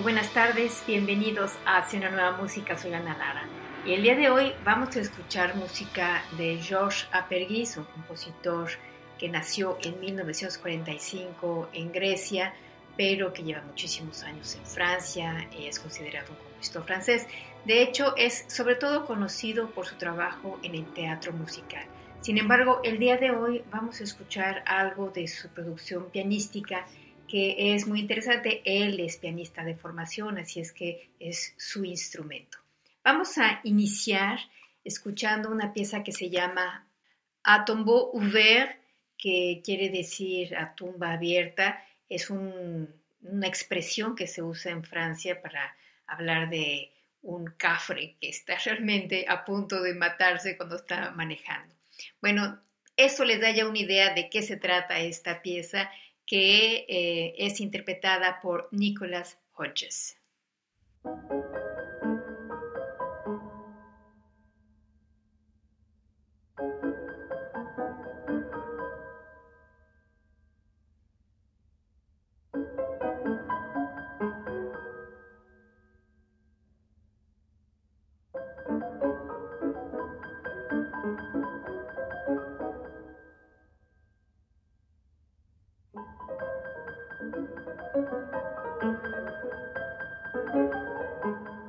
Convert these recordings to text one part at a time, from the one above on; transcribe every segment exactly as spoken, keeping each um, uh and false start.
Buenas tardes, bienvenidos a Hacia una nueva música, soy Ana Lara. Y el día de hoy vamos a escuchar música de Georges Aperghis, un compositor que nació en mil novecientos cuarenta y cinco en Grecia, pero que lleva muchísimos años en Francia, es considerado un compositor francés. De hecho, es sobre todo conocido por su trabajo en el teatro musical. Sin embargo, el día de hoy vamos a escuchar algo de su producción pianística, que es muy interesante. Él es pianista de formación, así es que es su instrumento. Vamos a iniciar escuchando una pieza que se llama À tombeau ouvert, que quiere decir a tumba abierta. Es un, una expresión que se usa en Francia para hablar de un cafre que está realmente a punto de matarse cuando está manejando. Bueno, eso les da ya una idea de qué se trata esta pieza, que eh, es interpretada por Nicolas Hodges. Thank you.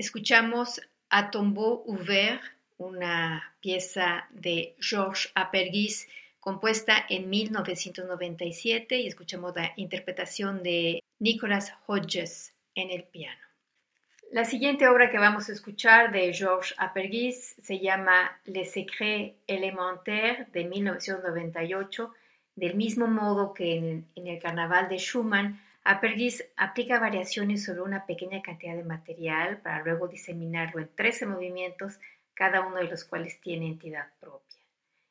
Escuchamos À tombeau ouvert, una pieza de Georges Aperghis compuesta en mil novecientos noventa y siete, y escuchamos la interpretación de Nicolas Hodges en el piano. La siguiente obra que vamos a escuchar de Georges Aperghis se llama Les secrets élémentaires, de mil novecientos noventa y ocho. Del mismo modo que en, en el Carnaval de Schumann, Aperghis aplica variaciones sobre una pequeña cantidad de material para luego diseminarlo en trece movimientos, cada uno de los cuales tiene entidad propia.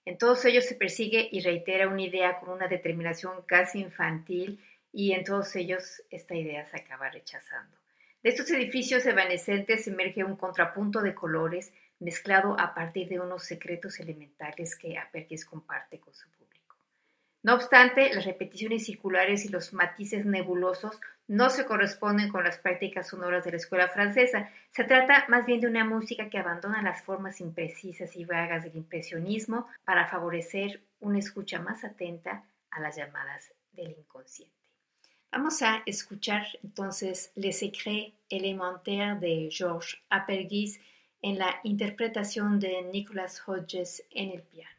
En todos ellos se persigue y reitera una idea con una determinación casi infantil, y en todos ellos esta idea se acaba rechazando. De estos edificios evanescentes emerge un contrapunto de colores mezclado a partir de unos secretos elementales que Aperghis comparte con su público. No obstante, las repeticiones circulares y los matices nebulosos no se corresponden con las prácticas sonoras de la escuela francesa. Se trata más bien de una música que abandona las formas imprecisas y vagas del impresionismo para favorecer una escucha más atenta a las llamadas del inconsciente. Vamos a escuchar entonces Les secrets élémentaires de Georges Aperghis en la interpretación de Nicolas Hodges en el piano.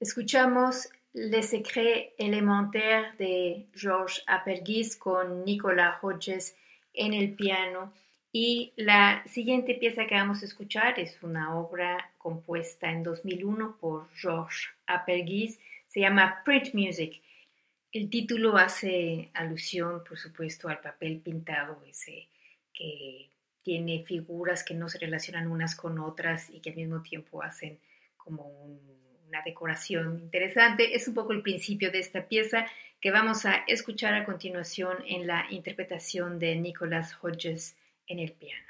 Escuchamos Les secrets élémentaires de Georges Aperghis con Nicolas Hodges en el piano. Y la siguiente pieza que vamos a escuchar es una obra compuesta en dos mil uno por Georges Aperghis. Se llama Print Music. El título hace alusión, por supuesto, al papel pintado ese que tiene figuras que no se relacionan unas con otras y que al mismo tiempo hacen como un... una decoración interesante. Es un poco el principio de esta pieza que vamos a escuchar a continuación en la interpretación de Nicolas Hodges en el piano.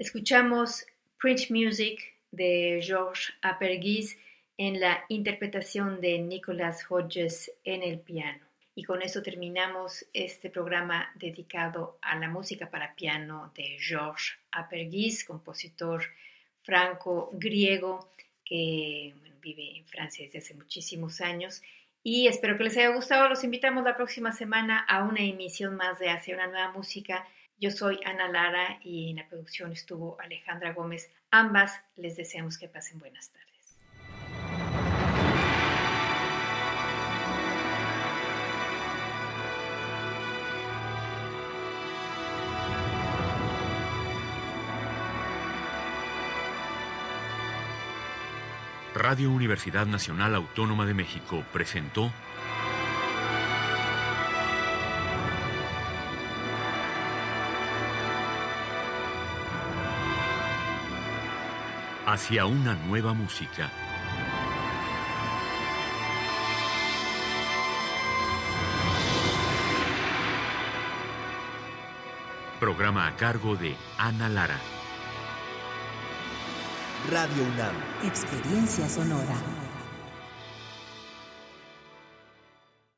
Escuchamos Print Music de Georges Aperghis en la interpretación de Nicolas Hodges en el piano. Y con eso terminamos este programa dedicado a la música para piano de Georges Aperghis, compositor franco-griego que bueno, vive en Francia desde hace muchísimos años. Y espero que les haya gustado. Los invitamos la próxima semana a una emisión más de Hacia una Nueva Música. Yo soy Ana Lara y en la producción estuvo Alejandra Gómez. Ambas les deseamos que pasen buenas tardes. Radio Universidad Nacional Autónoma de México presentó Hacia una nueva música. Programa a cargo de Ana Lara. Radio UNAM. Experiencia sonora.